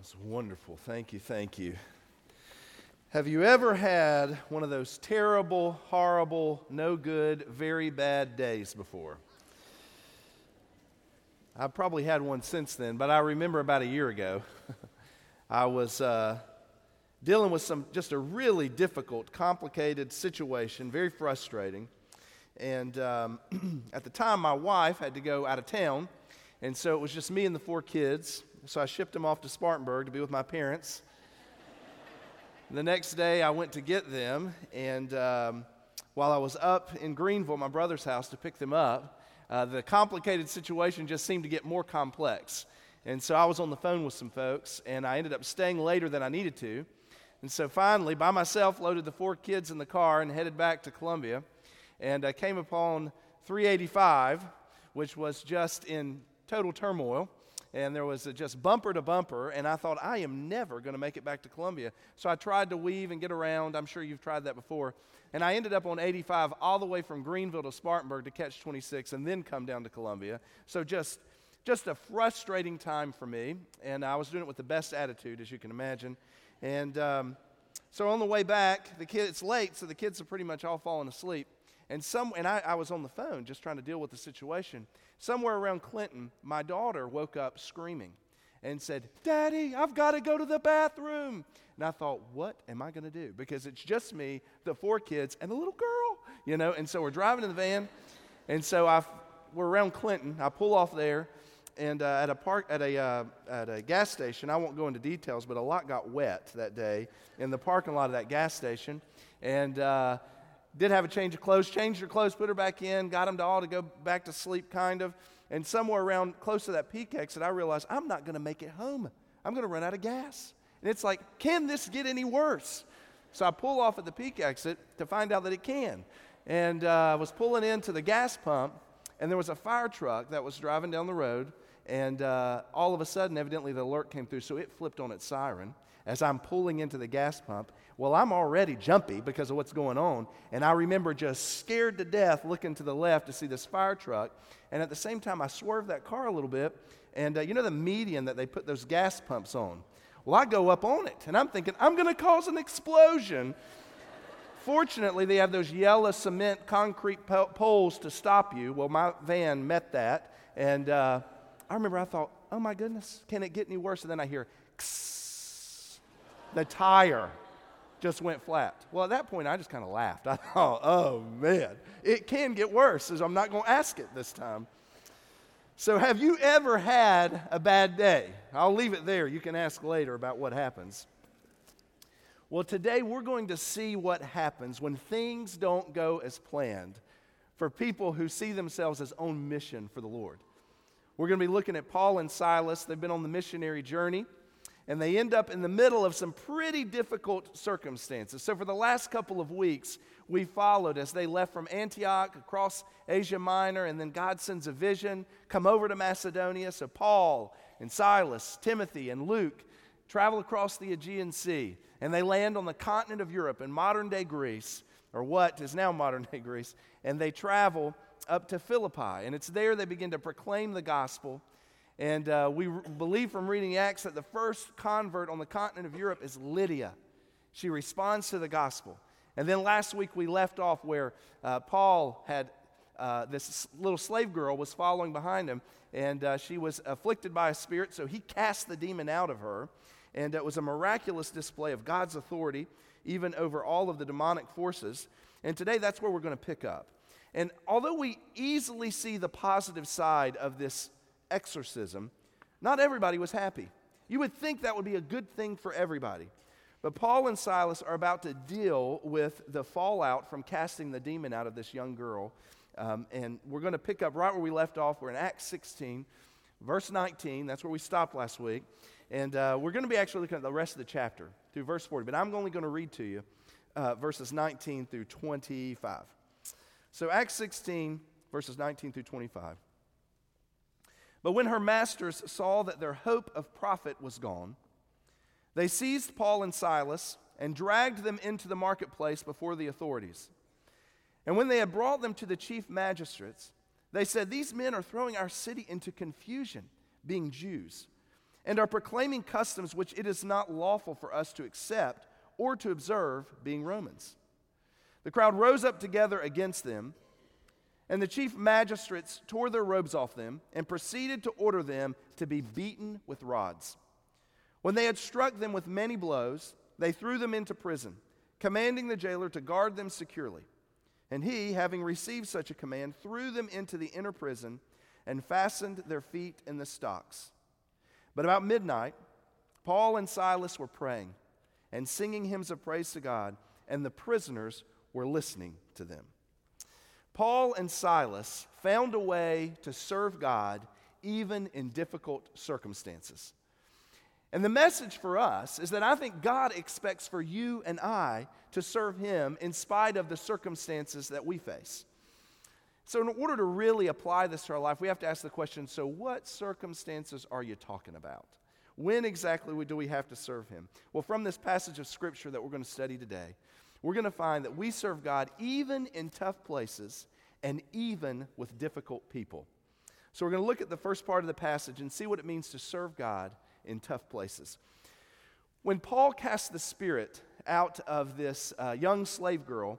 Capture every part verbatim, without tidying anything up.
That's wonderful. Thank you, thank you. Have you ever had one of those terrible, horrible, no good, very bad days before? I've probably had one since then, but I remember about a year ago, I was uh, dealing with some just a really difficult, complicated situation, very frustrating. And um, at the time, my wife had to go out of town, and so it was just me and the four kids. So I shipped them off to Spartanburg to be with my parents. The next day, I went to get them, and um, while I was up in Greenville, my brother's house, to pick them up, uh, the complicated situation just seemed to get more complex. And so I was on the phone with some folks, and I ended up staying later than I needed to. And so finally, by myself, loaded the four kids in the car and headed back to Columbia, and I came upon three eighty-five, which was just in total turmoil. And there was a just bumper to bumper, and I thought, I am never going to make it back to Columbia. So I tried to weave and get around. I'm sure you've tried that before. And I ended up on eighty-five all the way from Greenville to Spartanburg to catch twenty-six and then come down to Columbia. So just, just a frustrating time for me, and I was doing it with the best attitude, as you can imagine. And um, so on the way back, the kid, it's late, so the kids are pretty much all falling asleep. And some, and I, I was on the phone just trying to deal with the situation. Somewhere around Clinton, my daughter woke up screaming and said, "Daddy, I've got to go to the bathroom." And I thought, what am I going to do? Because it's just me, the four kids, and a little girl, you know. And so we're driving in the van. And so I, we're around Clinton. I pull off there, and uh, at a park, at a uh, at a gas station. I won't go into details, but a lot got wet that day in the parking lot of that gas station, and. Uh, Did have a change of clothes, changed her clothes, put her back in, got them to all to go back to sleep, kind of. And somewhere around close to that peak exit, I realized I'm not going to make it home. I'm going to run out of gas. And it's like, can this get any worse? So I pull off at the peak exit to find out that it can. And I uh, was pulling into the gas pump, and there was a fire truck that was driving down the road. And uh, all of a sudden, evidently, the alert came through, so it flipped on its siren as I'm pulling into the gas pump. Well, I'm already jumpy because of what's going on, and I remember just scared to death looking to the left to see this fire truck, and at the same time, I swerved that car a little bit, and uh, you know the median that they put those gas pumps on? Well, I go up on it, and I'm thinking, I'm going to cause an explosion. Fortunately, they have those yellow cement concrete po- poles to stop you. Well, my van met that, and uh, I remember I thought, oh my goodness, can it get any worse? And then I hear, Kss, the tire just went flat. Well, at that point, I just kind of laughed. I thought, oh, man, it can get worse, as I'm not going to ask it this time. So have you ever had a bad day? I'll leave it there. You can ask later about what happens. Well, today we're going to see what happens when things don't go as planned for people who see themselves as on mission for the Lord. We're going to be looking at Paul and Silas. They've been on the missionary journey, and they end up in the middle of some pretty difficult circumstances. So for the last couple of weeks, we followed as they left from Antioch across Asia Minor, and then God sends a vision, come over to Macedonia. So Paul and Silas, Timothy and Luke travel across the Aegean Sea, and they land on the continent of Europe in modern-day Greece, or what is now modern-day Greece, and they travel up to Philippi. And it's there they begin to proclaim the gospel. And uh, we re- believe from reading Acts that the first convert on the continent of Europe is Lydia. She responds to the gospel. And then last week we left off where uh, Paul had uh, this little slave girl was following behind him, and uh, she was afflicted by a spirit, so he cast the demon out of her. And it was a miraculous display of God's authority, even over all of the demonic forces. And today that's where we're going to pick up. And although we easily see the positive side of this exorcism, not everybody was happy. You would think that would be a good thing for everybody. But Paul and Silas are about to deal with the fallout from casting the demon out of this young girl. Um, and we're going to pick up right where we left off. We're in Acts sixteen, verse nineteen. That's where we stopped last week. And uh, we're going to be actually looking at the rest of the chapter through verse forty. But I'm only going to read to you uh, verses nineteen through twenty-five. So Acts sixteen, verses nineteen through twenty-five. But when her masters saw that their hope of profit was gone, they seized Paul and Silas and dragged them into the marketplace before the authorities. And when they had brought them to the chief magistrates, they said, "These men are throwing our city into confusion, being Jews, and are proclaiming customs which it is not lawful for us to accept or to observe, being Romans. The crowd rose up together against them, and the chief magistrates tore their robes off them and proceeded to order them to be beaten with rods. When they had struck them with many blows, they threw them into prison, commanding the jailer to guard them securely. And he, having received such a command, threw them into the inner prison and fastened their feet in the stocks. But about midnight, Paul and Silas were praying and singing hymns of praise to God, and the prisoners were listening to them. Paul and Silas found a way to serve God even in difficult circumstances. And the message for us is that I think God expects for you and I to serve Him in spite of the circumstances that we face. So in order to really apply this to our life, we have to ask the question, so what circumstances are you talking about? When exactly do we have to serve Him? Well, from this passage of Scripture that we're going to study today, we're going to find that we serve God even in tough places and even with difficult people. So we're going to look at the first part of the passage and see what it means to serve God in tough places. When Paul cast the spirit out of this uh, young slave girl,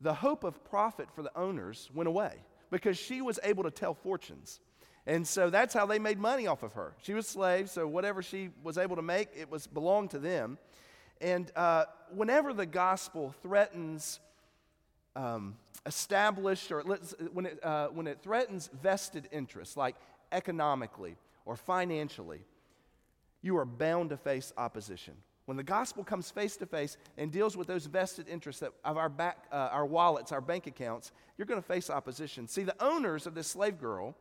the hope of profit for the owners went away because she was able to tell fortunes. And so that's how they made money off of her. She was slave, so whatever she was able to make, it was belonged to them. And uh, whenever the gospel threatens um, established, or it lets, when, it, uh, when it threatens vested interests, like economically or financially, you are bound to face opposition. When the gospel comes face to face and deals with those vested interests that of our back, uh, our wallets, our bank accounts, you're going to face opposition. See, the owners of this slave girl,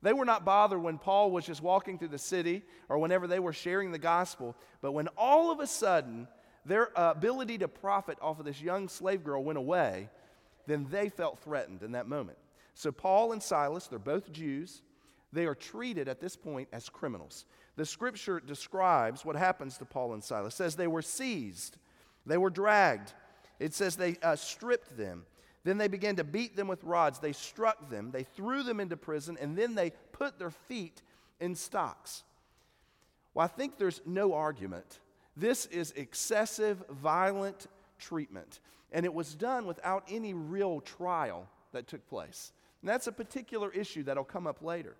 they were not bothered when Paul was just walking through the city or whenever they were sharing the gospel. But when all of a sudden their ability to profit off of this young slave girl went away, then they felt threatened in that moment. So Paul and Silas, they're both Jews. They are treated at this point as criminals. The Scripture describes what happens to Paul and Silas. It says they were seized. They were dragged. It says they uh, stripped them. Then they began to beat them with rods. They struck them. They threw them into prison. And then they put their feet in stocks. Well, I think there's no argument. This is excessive, violent treatment. And it was done without any real trial that took place. And that's a particular issue that'll come up later.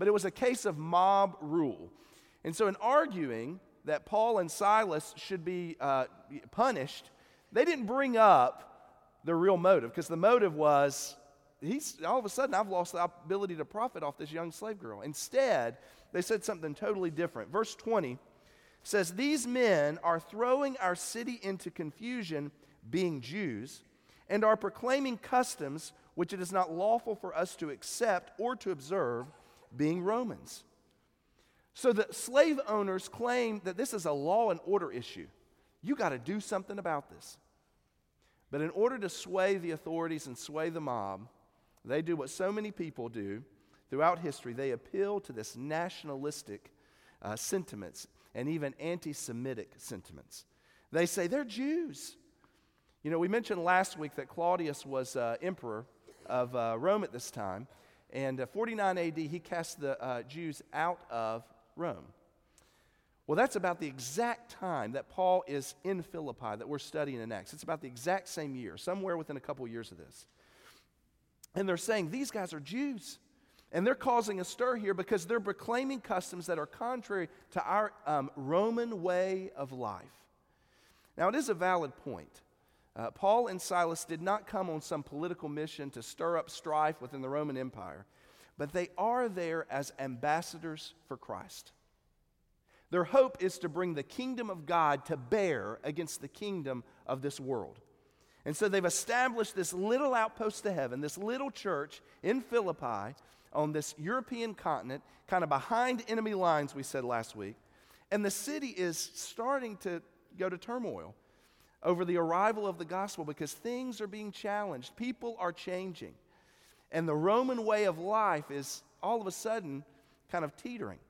But it was a case of mob rule. And so in arguing that Paul and Silas should be uh, punished, they didn't bring up their real motive, because the motive was, he's all of a sudden, I've lost the ability to profit off this young slave girl. Instead, they said something totally different. Verse twenty says, "These men are throwing our city into confusion, being Jews, and are proclaiming customs which it is not lawful for us to accept or to observe, being Romans." So the slave owners claim that this is a law and order issue. You got to do something about this. But in order to sway the authorities and sway the mob, they do what so many people do throughout history. They appeal to this nationalistic uh, sentiments and even anti-Semitic sentiments. They say, they're Jews. You know, we mentioned last week that Claudius was uh, emperor of uh, Rome at this time. And uh, forty-nine A D, he cast the uh, Jews out of Rome. Well, that's about the exact time that Paul is in Philippi that we're studying in Acts. It's about the exact same year, somewhere within a couple of years of this. And they're saying, these guys are Jews. And they're causing a stir here because they're proclaiming customs that are contrary to our um, Roman way of life. Now, it is a valid point. Uh, Paul and Silas did not come on some political mission to stir up strife within the Roman Empire, but they are there as ambassadors for Christ. Their hope is to bring the kingdom of God to bear against the kingdom of this world. And so they've established this little outpost to heaven, this little church in Philippi on this European continent, kind of behind enemy lines, we said last week. And the city is starting to go to turmoil over the arrival of the gospel because things are being challenged. People are changing. And the Roman way of life is all of a sudden kind of teetering.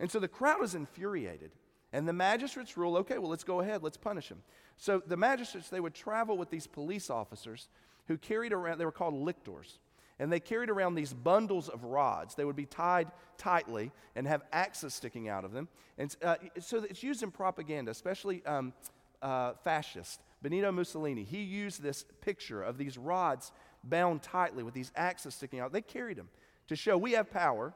And so the crowd is infuriated. And the magistrates rule, okay, well, let's go ahead, let's punish them. So the magistrates, they would travel with these police officers who carried around, they were called lictors. And they carried around these bundles of rods. They would be tied tightly and have axes sticking out of them. And uh, so it's used in propaganda, especially um, uh, fascist. Benito Mussolini, he used this picture of these rods bound tightly with these axes sticking out. They carried them to show we have power.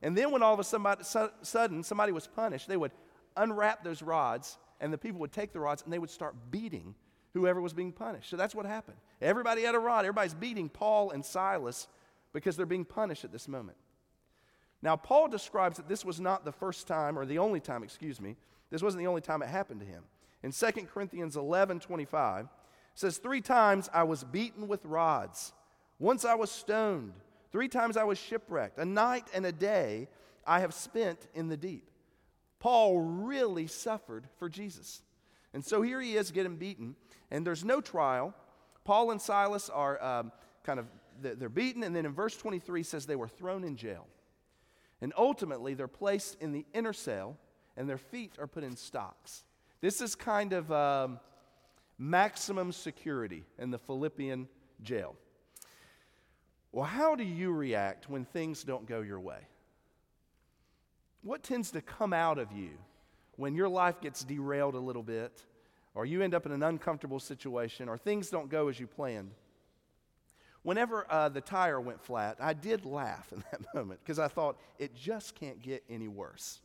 And then when all of a somebody, su- sudden somebody was punished, they would unwrap those rods, and the people would take the rods, and they would start beating whoever was being punished. So that's what happened. Everybody had a rod. Everybody's beating Paul and Silas because they're being punished at this moment. Now, Paul describes that this was not the first time, or the only time, excuse me. This wasn't the only time it happened to him. In Second Corinthians eleven twenty-five, it says, three times I was beaten with rods. Once I was stoned. Three times I was shipwrecked. A night and a day I have spent in the deep. Paul really suffered for Jesus. And so here he is getting beaten, and there's no trial. Paul and Silas are um, kind of, they're beaten, and then in verse twenty-three says they were thrown in jail. And ultimately, they're placed in the inner cell, and their feet are put in stocks. This is kind of um, maximum security in the Philippian jail. Well, how do you react when things don't go your way? What tends to come out of you when your life gets derailed a little bit, or you end up in an uncomfortable situation, or things don't go as you planned? Whenever uh, the tire went flat, I did laugh in that moment because I thought, it just can't get any worse.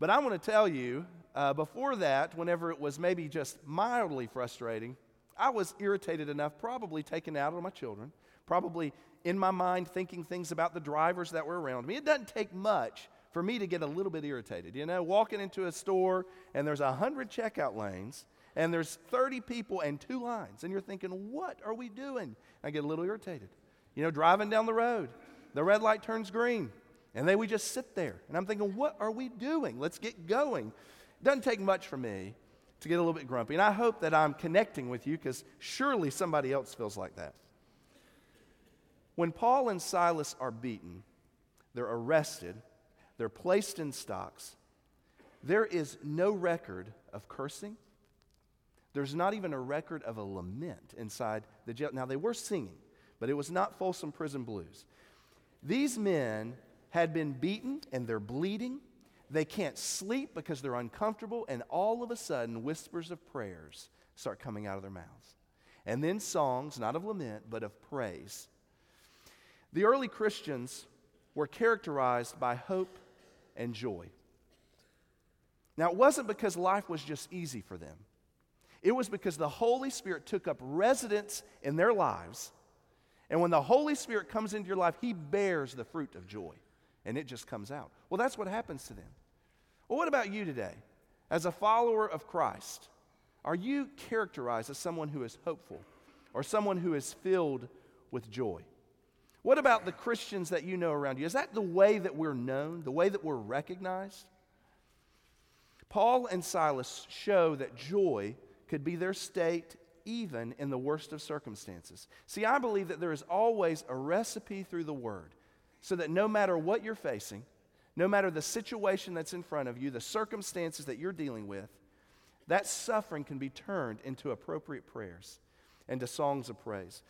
But I want to tell you, uh, before that, whenever it was maybe just mildly frustrating, I was irritated enough, probably taken out on my children, probably in my mind thinking things about the drivers that were around me. It doesn't take much for me to get a little bit irritated. You know, walking into a store and there's one hundred checkout lanes and there's thirty people and two lines, and you're thinking, what are we doing? I get a little irritated. You know, driving down the road, the red light turns green, and then we just sit there. And I'm thinking, what are we doing? Let's get going. It doesn't take much for me to get a little bit grumpy, and I hope that I'm connecting with you because surely somebody else feels like that. When Paul and Silas are beaten, they're arrested, they're placed in stocks. There is no record of cursing. There's not even a record of a lament inside the jail. Now, they were singing, but it was not Folsom Prison Blues. These men had been beaten, and they're bleeding. They can't sleep because they're uncomfortable, and all of a sudden, whispers of prayers start coming out of their mouths. And then songs, not of lament, but of praise. The early Christians were characterized by hope and joy. Now, it wasn't because life was just easy for them. It was because the Holy Spirit took up residence in their lives. And when the Holy Spirit comes into your life, He bears the fruit of joy. And it just comes out. Well, that's what happens to them. Well, what about you today? As a follower of Christ, are you characterized as someone who is hopeful or someone who is filled with joy? What about the Christians that you know around you? Is that the way that we're known, the way that we're recognized? Paul and Silas show that joy could be their state even in the worst of circumstances. See, I believe that there is always a recipe through the Word so that no matter what you're facing, no matter the situation that's in front of you, the circumstances that you're dealing with, that suffering can be turned into appropriate prayers and to songs of praise.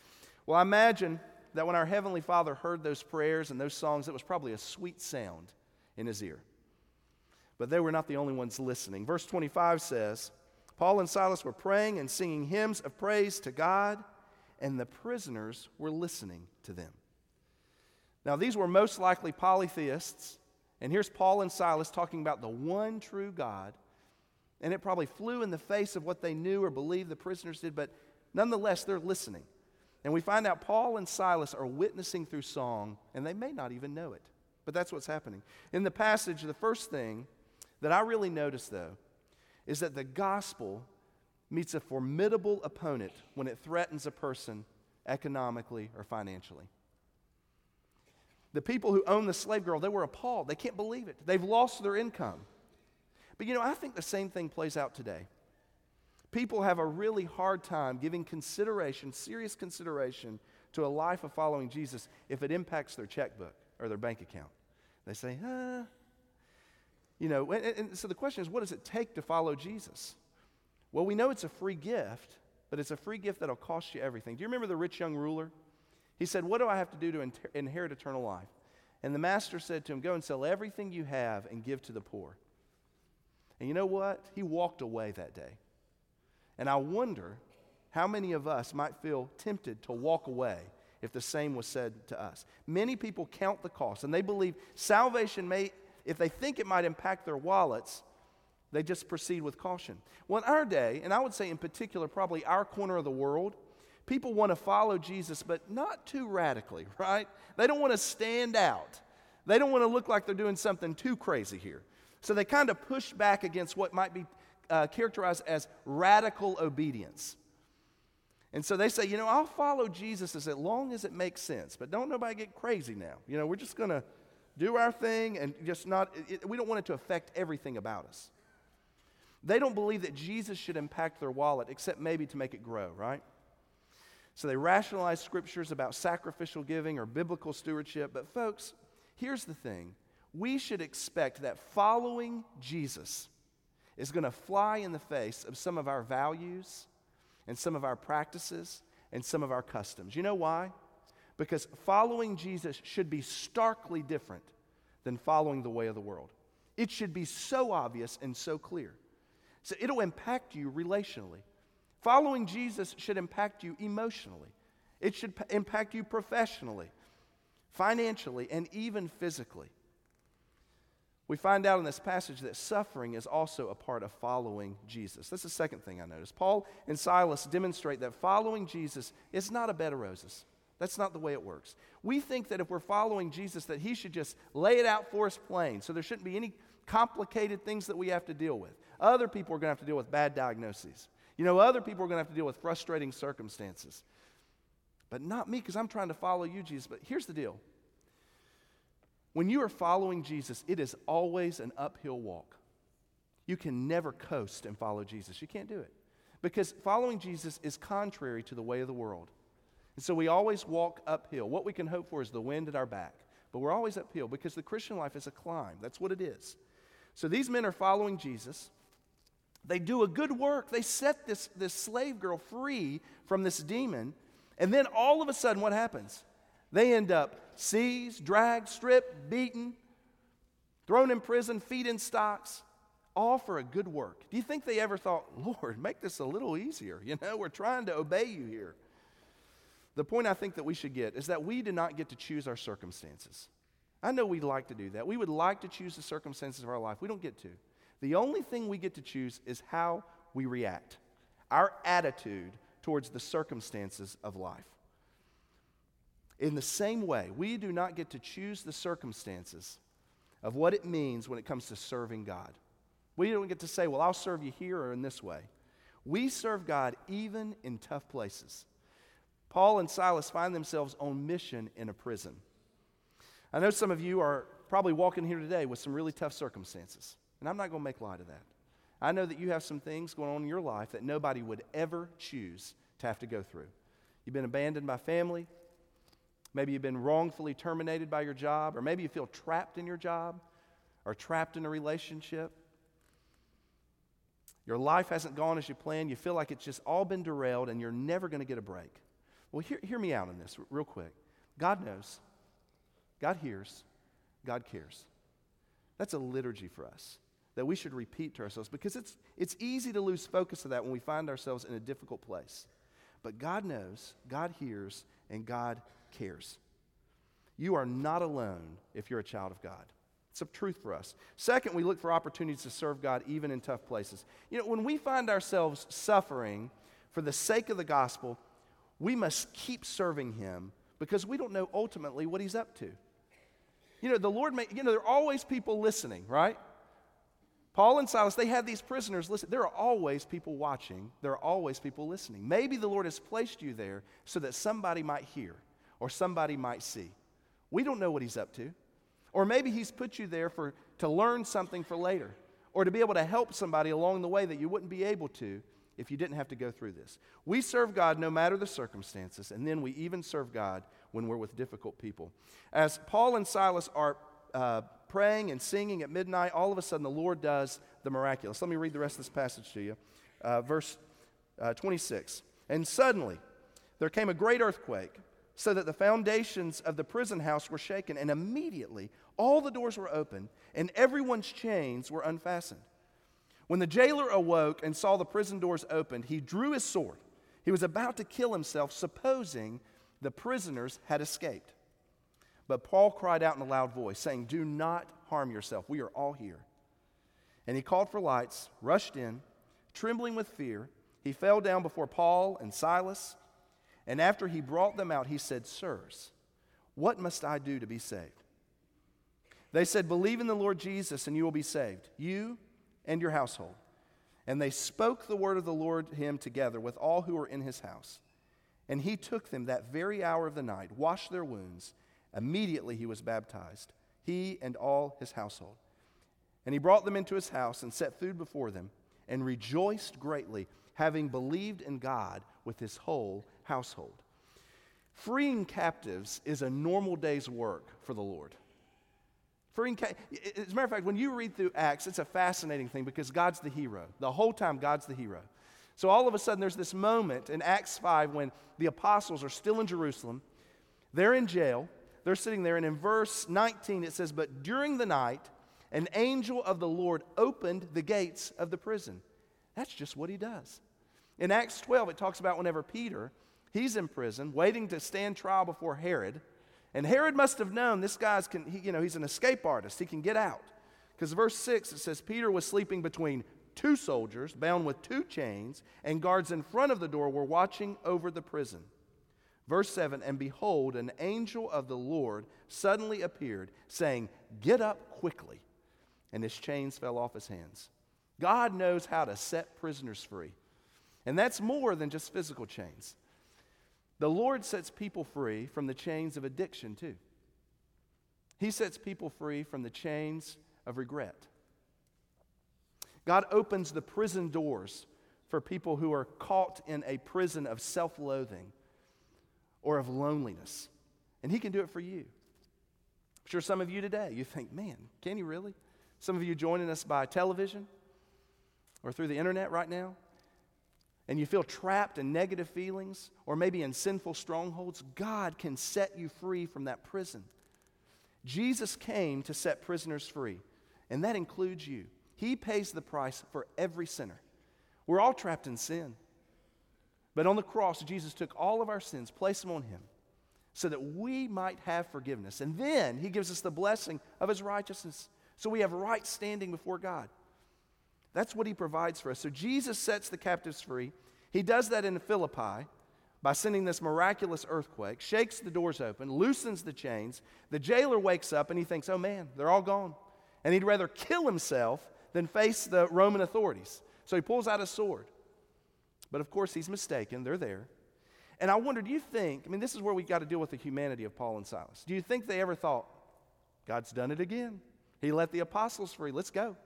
Well, I imagine that when our Heavenly Father heard those prayers and those songs, it was probably a sweet sound in His ear. But they were not the only ones listening. Verse twenty-five says, Paul and Silas were praying and singing hymns of praise to God, and the prisoners were listening to them. Now, these were most likely polytheists, and here's Paul and Silas talking about the one true God, and it probably flew in the face of what they knew or believed the prisoners did, but nonetheless, they're listening. And we find out Paul and Silas are witnessing through song, and they may not even know it. But that's what's happening. In the passage, the first thing that I really noticed, though, is that the gospel meets a formidable opponent when it threatens a person economically or financially. The people who owned the slave girl, they were appalled. They can't believe it. They've lost their income. But, you know, I think the same thing plays out today. People have a really hard time giving consideration, serious consideration, to a life of following Jesus if it impacts their checkbook or their bank account. They say, huh? You know, and, and so the question is, what does it take to follow Jesus? Well, we know it's a free gift, but it's a free gift that'll cost you everything. Do you remember the rich young ruler? He said, what do I have to do to inter- inherit eternal life? And the master said to him, go and sell everything you have and give to the poor. And you know what? He walked away that day. And I wonder how many of us might feel tempted to walk away if the same was said to us. Many people count the cost, and they believe salvation may, if they think it might impact their wallets, they just proceed with caution. Well, in our day, and I would say in particular probably our corner of the world, people want to follow Jesus, but not too radically, right? They don't want to stand out. They don't want to look like they're doing something too crazy here. So they kind of push back against what might be uh, characterized as radical obedience. And so they say, you know, I'll follow Jesus as long as it makes sense, but don't nobody get crazy now. You know, we're just going to do our thing and just not, it, we don't want it to affect everything about us. They don't believe that Jesus should impact their wallet, except maybe to make it grow, right? So they rationalize scriptures about sacrificial giving or biblical stewardship. But folks, here's the thing. We should expect that following Jesus is going to fly in the face of some of our values and some of our practices and some of our customs. You know why? Because following Jesus should be starkly different than following the way of the world. It should be so obvious and so clear. So it'll impact you relationally. Following Jesus should impact you emotionally. It should p- impact you professionally, financially, and even physically. We find out in this passage that suffering is also a part of following Jesus. That's the second thing I noticed. Paul and Silas demonstrate that following Jesus is not a bed of roses. That's not the way it works. We think that if we're following Jesus, that he should just lay it out for us plain, so there shouldn't be any complicated things that we have to deal with. Other people are going to have to deal with bad diagnoses. You know, other people are going to have to deal with frustrating circumstances. But not me, because I'm trying to follow you, Jesus. But here's the deal. When you are following Jesus, it is always an uphill walk. You can never coast and follow Jesus. You can't do it. Because following Jesus is contrary to the way of the world. And so we always walk uphill. What we can hope for is the wind at our back. But we're always uphill because the Christian life is a climb. That's what it is. So these men are following Jesus. They do a good work. They set this, this slave girl free from this demon. And then all of a sudden, what happens? They end up seized, dragged, stripped, beaten, thrown in prison, feet in stocks, all for a good work. Do you think they ever thought, Lord, make this a little easier? You know, we're trying to obey you here. The point I think that we should get is that we do not get to choose our circumstances. I know we'd like to do that. We would like to choose the circumstances of our life. We don't get to. The only thing we get to choose is how we react, our attitude towards the circumstances of life. In the same way, we do not get to choose the circumstances of what it means when it comes to serving God. We don't get to say, well, I'll serve you here or in this way. We serve God even in tough places. Paul and Silas find themselves on mission in a prison. I know some of you are probably walking here today with some really tough circumstances. And I'm not going to make light of that. I know that you have some things going on in your life that nobody would ever choose to have to go through. You've been abandoned by family. Maybe you've been wrongfully terminated by your job. Or maybe you feel trapped in your job or trapped in a relationship. Your life hasn't gone as you planned. You feel like it's just all been derailed and you're never going to get a break. Well, hear, hear me out on this real quick. God knows. God hears. God cares. That's a liturgy for us that we should repeat to ourselves, because it's it's easy to lose focus of that when we find ourselves in a difficult place. But God knows, God hears, and God cares. You are not alone if you're a child of God. It's a truth for us. Second, we look for opportunities to serve God even in tough places. You know, when we find ourselves suffering for the sake of the gospel, we must keep serving him because we don't know ultimately what he's up to. You know, the Lord may, you know, there are always people listening, right? Paul and Silas, they had these prisoners listen. There are always people watching. There are always people listening. Maybe the Lord has placed you there so that somebody might hear or somebody might see. We don't know what he's up to. Or maybe he's put you there for to learn something for later or to be able to help somebody along the way that you wouldn't be able to if you didn't have to go through this. We serve God no matter the circumstances, and then we even serve God when we're with difficult people. As Paul and Silas are uh, praying and singing at midnight, all of a sudden the Lord does the miraculous. Let me read the rest of this passage to you. Uh, verse uh, twenty-six. And suddenly there came a great earthquake, so that the foundations of the prison house were shaken, and immediately all the doors were open, and everyone's chains were unfastened. When the jailer awoke and saw the prison doors opened, he drew his sword. He was about to kill himself, supposing the prisoners had escaped. But Paul cried out in a loud voice, saying, "Do not harm yourself. We are all here." And he called for lights, rushed in, trembling with fear. He fell down before Paul and Silas, and after he brought them out, he said, "Sirs, what must I do to be saved?" They said, "Believe in the Lord Jesus, and you will be saved, you and your household." And they spoke the word of the Lord to him together with all who were in his house. And he took them that very hour of the night, washed their wounds. Immediately he was baptized, he and all his household. And he brought them into his house and set food before them, and rejoiced greatly, having believed in God with his whole household. Freeing captives is a normal day's work for the Lord. Freeing ca- As a matter of fact, when you read through Acts, it's a fascinating thing because God's the hero. The whole time, God's the hero. So all of a sudden, there's this moment in Acts five when the apostles are still in Jerusalem. They're in jail. They're sitting there. And in verse nineteen, it says, "But during the night, an angel of the Lord opened the gates of the prison." That's just what he does. In Acts twelve, it talks about whenever Peter, he's in prison, waiting to stand trial before Herod. And Herod must have known this guy's, can, he, you know, he's an escape artist. He can get out. Because verse six, it says, "Peter was sleeping between two soldiers, bound with two chains, and guards in front of the door were watching over the prison." Verse seven, "And behold, an angel of the Lord suddenly appeared, saying, 'Get up quickly.' And his chains fell off his hands." God knows how to set prisoners free. And that's more than just physical chains. The Lord sets people free from the chains of addiction too. He sets people free from the chains of regret. God opens the prison doors for people who are caught in a prison of self-loathing or of loneliness. And he can do it for you. I'm sure some of you today, you think, man, can he really? Some of you joining us by television or through the internet right now, and you feel trapped in negative feelings or maybe in sinful strongholds, God can set you free from that prison. Jesus came to set prisoners free, and that includes you. He pays the price for every sinner. We're all trapped in sin. But on the cross, Jesus took all of our sins, placed them on him, so that we might have forgiveness. And then he gives us the blessing of his righteousness, so we have right standing before God. That's what he provides for us. So Jesus sets the captives free. He does that in Philippi by sending this miraculous earthquake, shakes the doors open, loosens the chains. The jailer wakes up and he thinks, oh man, they're all gone. And he'd rather kill himself than face the Roman authorities. So he pulls out his sword. But of course he's mistaken, they're there. And I wonder, do you think, I mean this is where we got to deal with the humanity of Paul and Silas. Do you think they ever thought, God's done it again. He let the apostles free, let's go.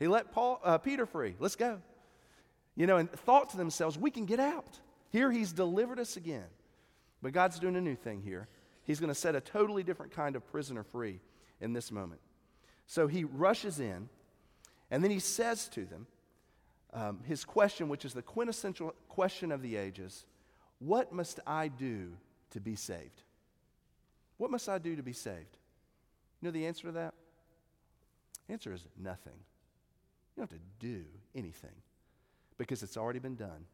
He let Paul, uh, Peter free. Let's go. You know, and thought to themselves, we can get out. Here he's delivered us again. But God's doing a new thing here. He's going to set a totally different kind of prisoner free in this moment. So he rushes in, and then he says to them, um, his question, which is the quintessential question of the ages, what must I do to be saved? What must I do to be saved? You know the answer to that? The answer is nothing. You don't have to do anything because it's already been done.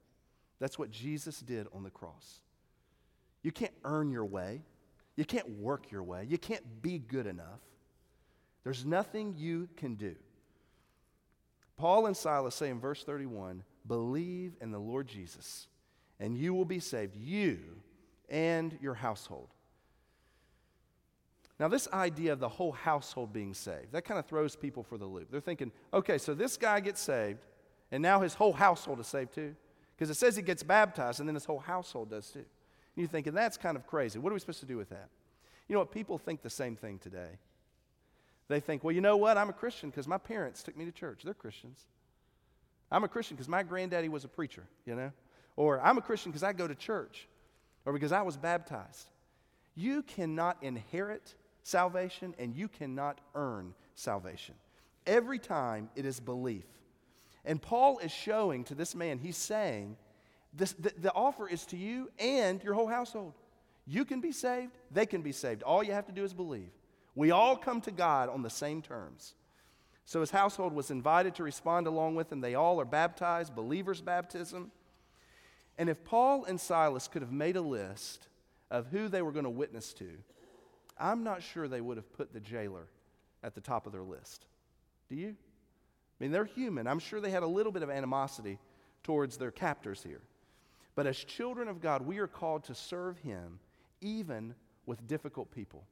That's what Jesus did on the cross. You can't earn your way. You can't work your way. You can't be good enough. There's nothing you can do. Paul and Silas say in verse thirty-one, believe in the Lord Jesus and you will be saved, you and your household. Now, this idea of the whole household being saved, that kind of throws people for the loop. They're thinking, okay, so this guy gets saved, and now his whole household is saved too. Because it says he gets baptized, and then his whole household does too. And you're thinking, that's kind of crazy. What are we supposed to do with that? You know what? People think the same thing today. They think, well, you know what? I'm a Christian because my parents took me to church. They're Christians. I'm a Christian because my granddaddy was a preacher, you know? Or I'm a Christian because I go to church, or because I was baptized. You cannot inherit salvation, and you cannot earn salvation. Every time it is belief. And Paul is showing to this man, he's saying, this, the, the offer is to you and your whole household. You can be saved. They can be saved. All you have to do is believe. We all come to God on the same terms. So his household was invited to respond along with him. They all are baptized, believers' baptism. And if Paul and Silas could have made a list of who they were going to witness to, I'm not sure they would have put the jailer at the top of their list. Do you? I mean, they're human. I'm sure they had a little bit of animosity towards their captors here. But as children of God, we are called to serve him even with difficult people.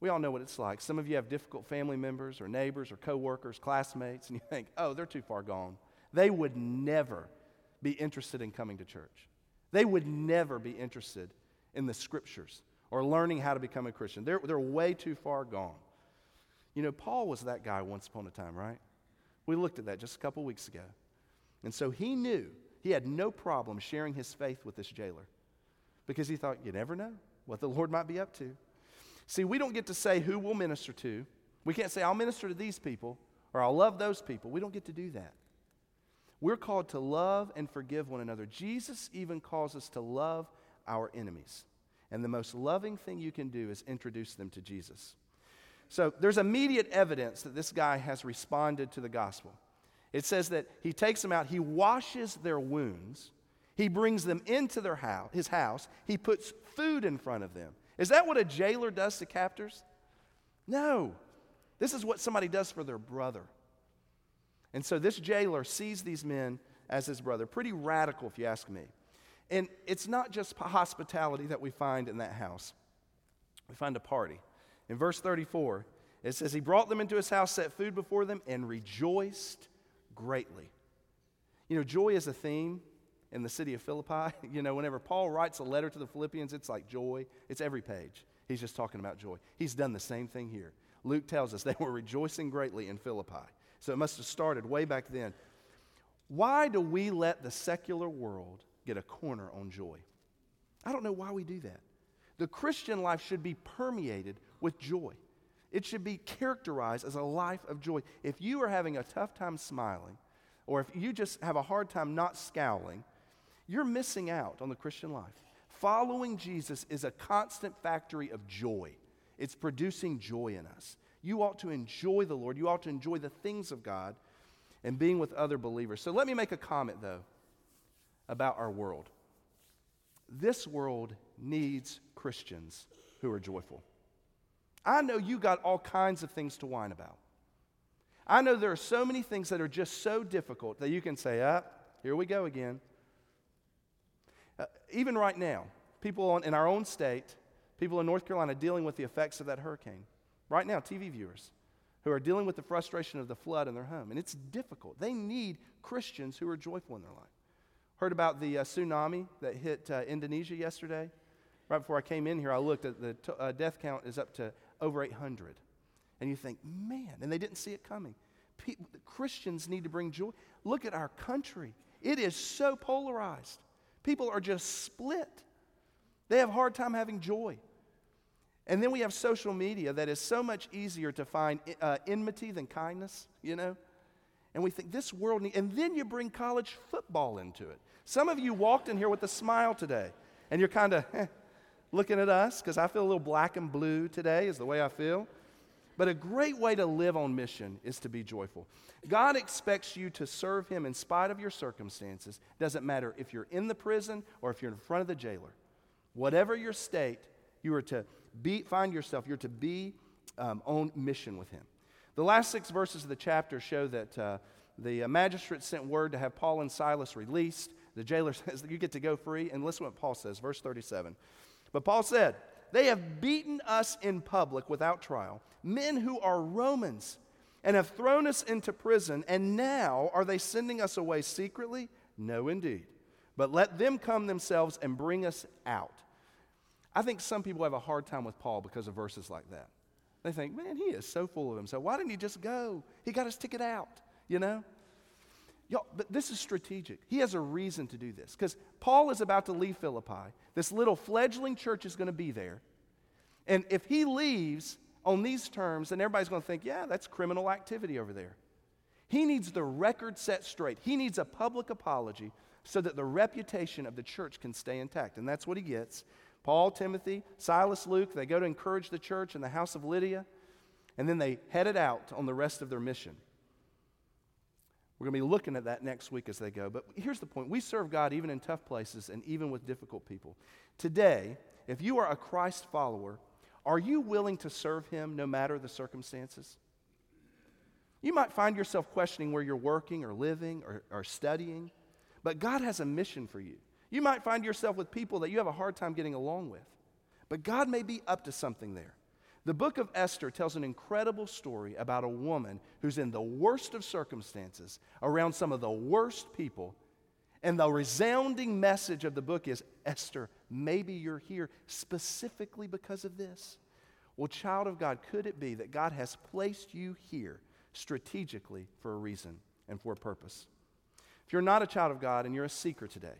We all know what it's like. Some of you have difficult family members or neighbors or coworkers, classmates, and you think, oh, they're too far gone. They would never be interested in coming to church. They would never be interested in the scriptures or learning how to become a Christian. They're, they're way too far gone. You know, Paul was that guy once upon a time, right? We looked at that just a couple weeks ago. And so he knew he had no problem sharing his faith with this jailer because he thought, you never know what the Lord might be up to. See, we don't get to say who we'll minister to. We can't say, I'll minister to these people or I'll love those people. We don't get to do that. We're called to love and forgive one another. Jesus even calls us to love our enemies. And the most loving thing you can do is introduce them to Jesus. So there's immediate evidence that this guy has responded to the gospel. It says that he takes them out. He washes their wounds. He brings them into their house, his house. He puts food in front of them. Is that what a jailer does to captors? No. This is what somebody does for their brother. And so this jailer sees these men as his brother. Pretty radical, if you ask me. And it's not just hospitality that we find in that house. We find a party. In verse thirty-four, it says, he brought them into his house, set food before them, and rejoiced greatly. You know, joy is a theme in the city of Philippi. You know, whenever Paul writes a letter to the Philippians, it's like joy. It's every page. He's just talking about joy. He's done the same thing here. Luke tells us they were rejoicing greatly in Philippi. So it must have started way back then. Why do we let the secular world get a corner on joy? I don't know why we do that. The Christian life should be permeated with joy. It should be characterized as a life of joy. If you are having a tough time smiling, or if you just have a hard time not scowling, you're missing out on the Christian life. Following Jesus is a constant factory of joy. It's producing joy in us. You ought to enjoy the Lord. You ought to enjoy the things of God and being with other believers. So let me make a comment, though, about our world. This world needs Christians who are joyful. I know you got all kinds of things to whine about. I know there are so many things that are just so difficult that you can say, ah, here we go again. Uh, even right now, people on, in our own state, people in North Carolina dealing with the effects of that hurricane. Right now, T V viewers who are dealing with the frustration of the flood in their home. And it's difficult. They need Christians who are joyful in their life. Heard about the uh, tsunami that hit uh, Indonesia yesterday. Right before I came in here, I looked at the t- uh, death count is up to over eight hundred. And you think, man, and they didn't see it coming. People, Christians need to bring joy. Look at our country. It is so polarized. People are just split. They have a hard time having joy. And then we have social media that is so much easier to find uh, enmity than kindness, you know. And we think this world needs, and then you bring college football into it. Some of you walked in here with a smile today, and you're kind of eh, looking at us because I feel a little black and blue today is the way I feel. But a great way to live on mission is to be joyful. God expects you to serve him in spite of your circumstances. Doesn't matter if you're in the prison or if you're in front of the jailer. Whatever your state, you are to be, find yourself, you're to be um, on mission with him. The last six verses of the chapter show that uh, the magistrate sent word to have Paul and Silas released. The jailer says, you get to go free. And listen to what Paul says, verse thirty-seven. But Paul said, they have beaten us in public without trial, men who are Romans, and have thrown us into prison, and now are they sending us away secretly? No, indeed. But let them come themselves and bring us out. I think some people have a hard time with Paul because of verses like that. They think, man, he is so full of himself. Why didn't he just go? He got his ticket out, you know? Y'all, but this is strategic. He has a reason to do this because Paul is about to leave Philippi. This little fledgling church is going to be there. And if he leaves on these terms, then everybody's going to think, yeah, that's criminal activity over there. He needs the record set straight. He needs a public apology so that the reputation of the church can stay intact. And that's what he gets. Paul, Timothy, Silas, Luke, they go to encourage the church in the house of Lydia, and then they headed out on the rest of their mission. We're going to be looking at that next week as they go. But here's the point. We serve God even in tough places and even with difficult people. Today, if you are a Christ follower, are you willing to serve Him no matter the circumstances? You might find yourself questioning where you're working or living or, or studying, but God has a mission for you. You might find yourself with people that you have a hard time getting along with, but God may be up to something there. The book of Esther tells an incredible story about a woman who's in the worst of circumstances, around some of the worst people, and the resounding message of the book is, Esther, maybe you're here specifically because of this. Well, child of God, could it be that God has placed you here strategically for a reason and for a purpose? If you're not a child of God and you're a seeker today,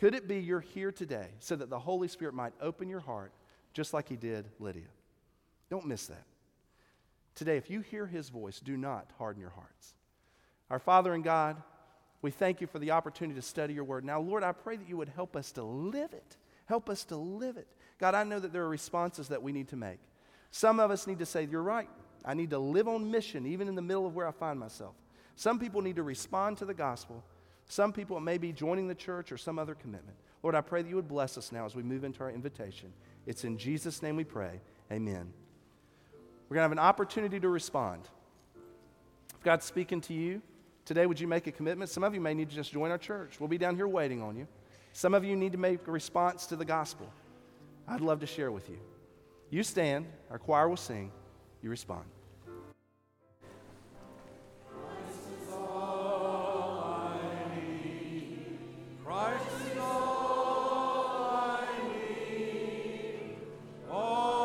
could it be you're here today so that the Holy Spirit might open your heart just like He did Lydia? Don't miss that. Today, if you hear His voice, do not harden your hearts. Our Father in God, we thank You for the opportunity to study Your Word. Now, Lord, I pray that You would help us to live it. Help us to live it. God, I know that there are responses that we need to make. Some of us need to say, You're right. I need to live on mission, even in the middle of where I find myself. Some people need to respond to the gospel. Some people, it may be joining the church or some other commitment. Lord, I pray that You would bless us now as we move into our invitation. It's in Jesus' name we pray. Amen. We're going to have an opportunity to respond. If God's speaking to you today, would you make a commitment? Some of you may need to just join our church. We'll be down here waiting on you. Some of you need to make a response to the gospel. I'd love to share with you. You stand, our choir will sing, you respond. Christ is all I need. Christ is all I need. All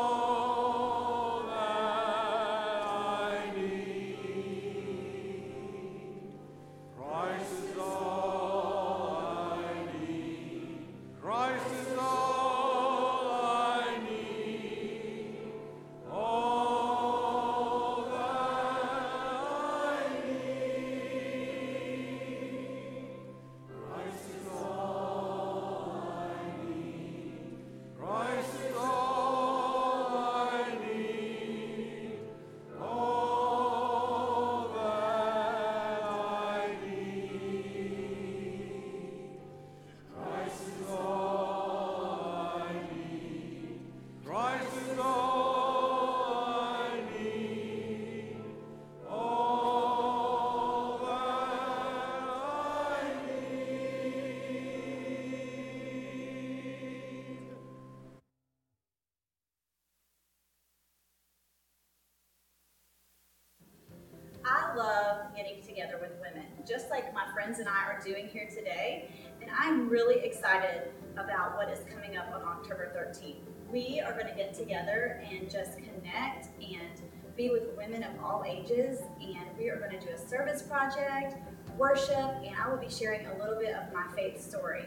together with women, just like my friends and I are doing here today, and I'm really excited about what is coming up on October thirteenth. We are going to get together and just connect and be with women of all ages, and we are going to do a service project, worship, and I will be sharing a little bit of my faith story.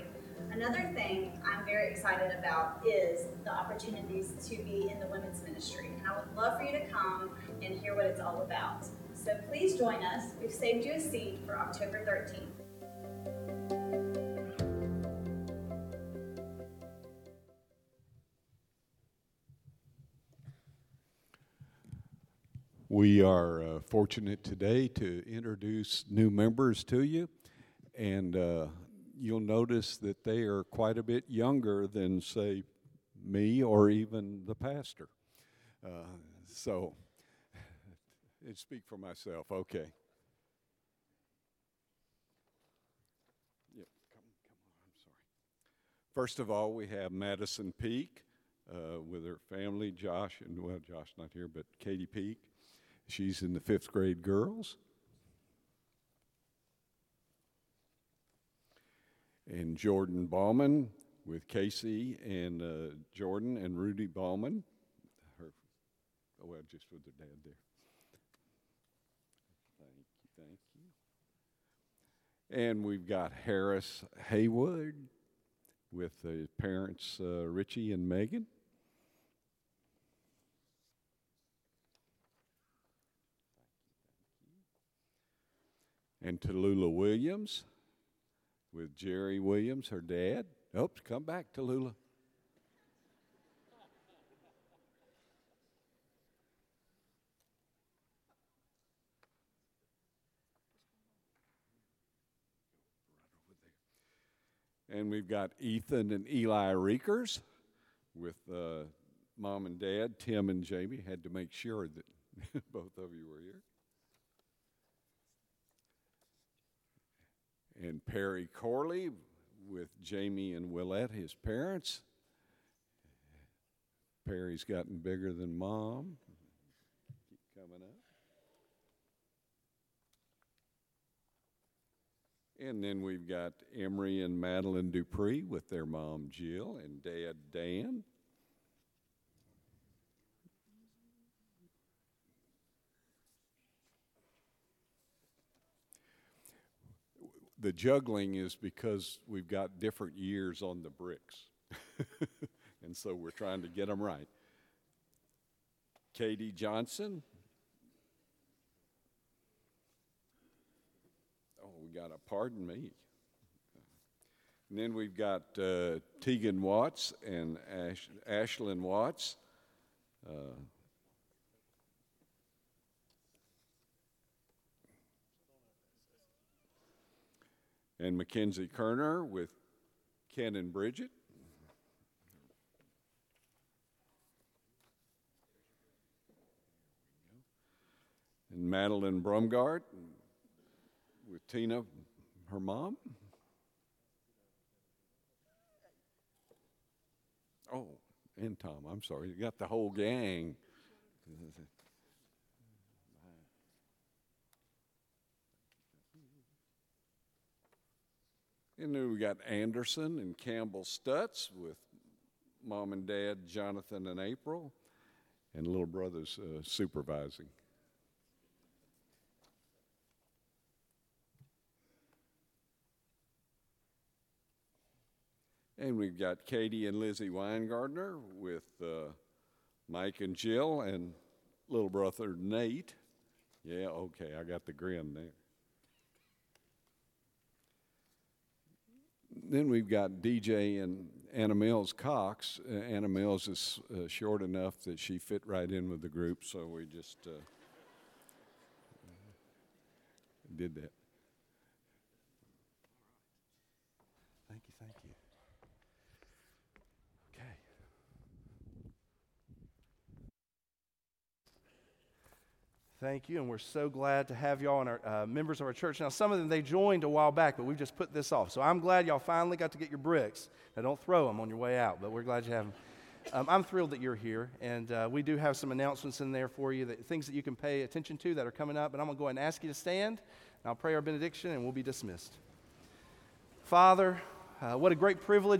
Another thing I'm very excited about is the opportunities to be in the women's ministry, and I would love for you to come and hear what it's all about. So please join us. We've saved you a seat for October thirteenth. We are uh, fortunate today to introduce new members to you, and uh, you'll notice that they are quite a bit younger than, say, me or even the pastor. Uh, so... and speak for myself, okay. Yep, come, come on, I'm sorry. First of all, we have Madison Peake uh, with her family, Josh, and well, Josh not here, but Katie Peake. She's in the fifth grade girls. And Jordan Bauman with Casey and uh, Jordan and Rudy Bauman. Her, oh, well, just with their dad there. Thank you. And we've got Harris Haywood with the parents, uh, Richie and Megan. And Tallulah Williams with Jerry Williams, her dad. Oops, come back, Tallulah. And we've got Ethan and Eli Reekers with uh, Mom and Dad. Tim and Jamie had to make sure that both of you were here. And Perry Corley with Jamie and Willette, his parents. Perry's gotten bigger than Mom. Keep coming up. And then we've got Emery and Madeline Dupree with their mom, Jill, and Dad, Dan. The juggling is because we've got different years on the bricks. And so we're trying to get them right. Katie Johnson. Oh, we got a pardon me. And then we've got uh, Tegan Watts and Ash- Ashlyn Watts. Uh, And Mackenzie Kerner with Ken and Bridget. And Madeline Brumgard with Tina, her mom. Oh, and Tom, I'm sorry. You got the whole gang. And then we got Anderson and Campbell Stutz with Mom and Dad, Jonathan and April, and little brothers uh, supervising. And we've got Katie and Lizzie Weingartner with uh, Mike and Jill and little brother Nate. Yeah, okay, I got the grin there. Then we've got D J and Anna Mills Cox. Uh, Anna Mills is uh, short enough that she fit right in with the group, so we just uh, did that. Thank you, thank you. Okay. Thank you, and we're so glad to have y'all and our uh, members of our church. Now, some of them, they joined a while back, but we just put this off. So I'm glad y'all finally got to get your bricks. Now, don't throw them on your way out, but we're glad you have them. Um, I'm thrilled that you're here, and uh, we do have some announcements in there for you, that things that you can pay attention to that are coming up. And I'm going to go ahead and ask you to stand, and I'll pray our benediction, and we'll be dismissed. Father, uh, what a great privilege.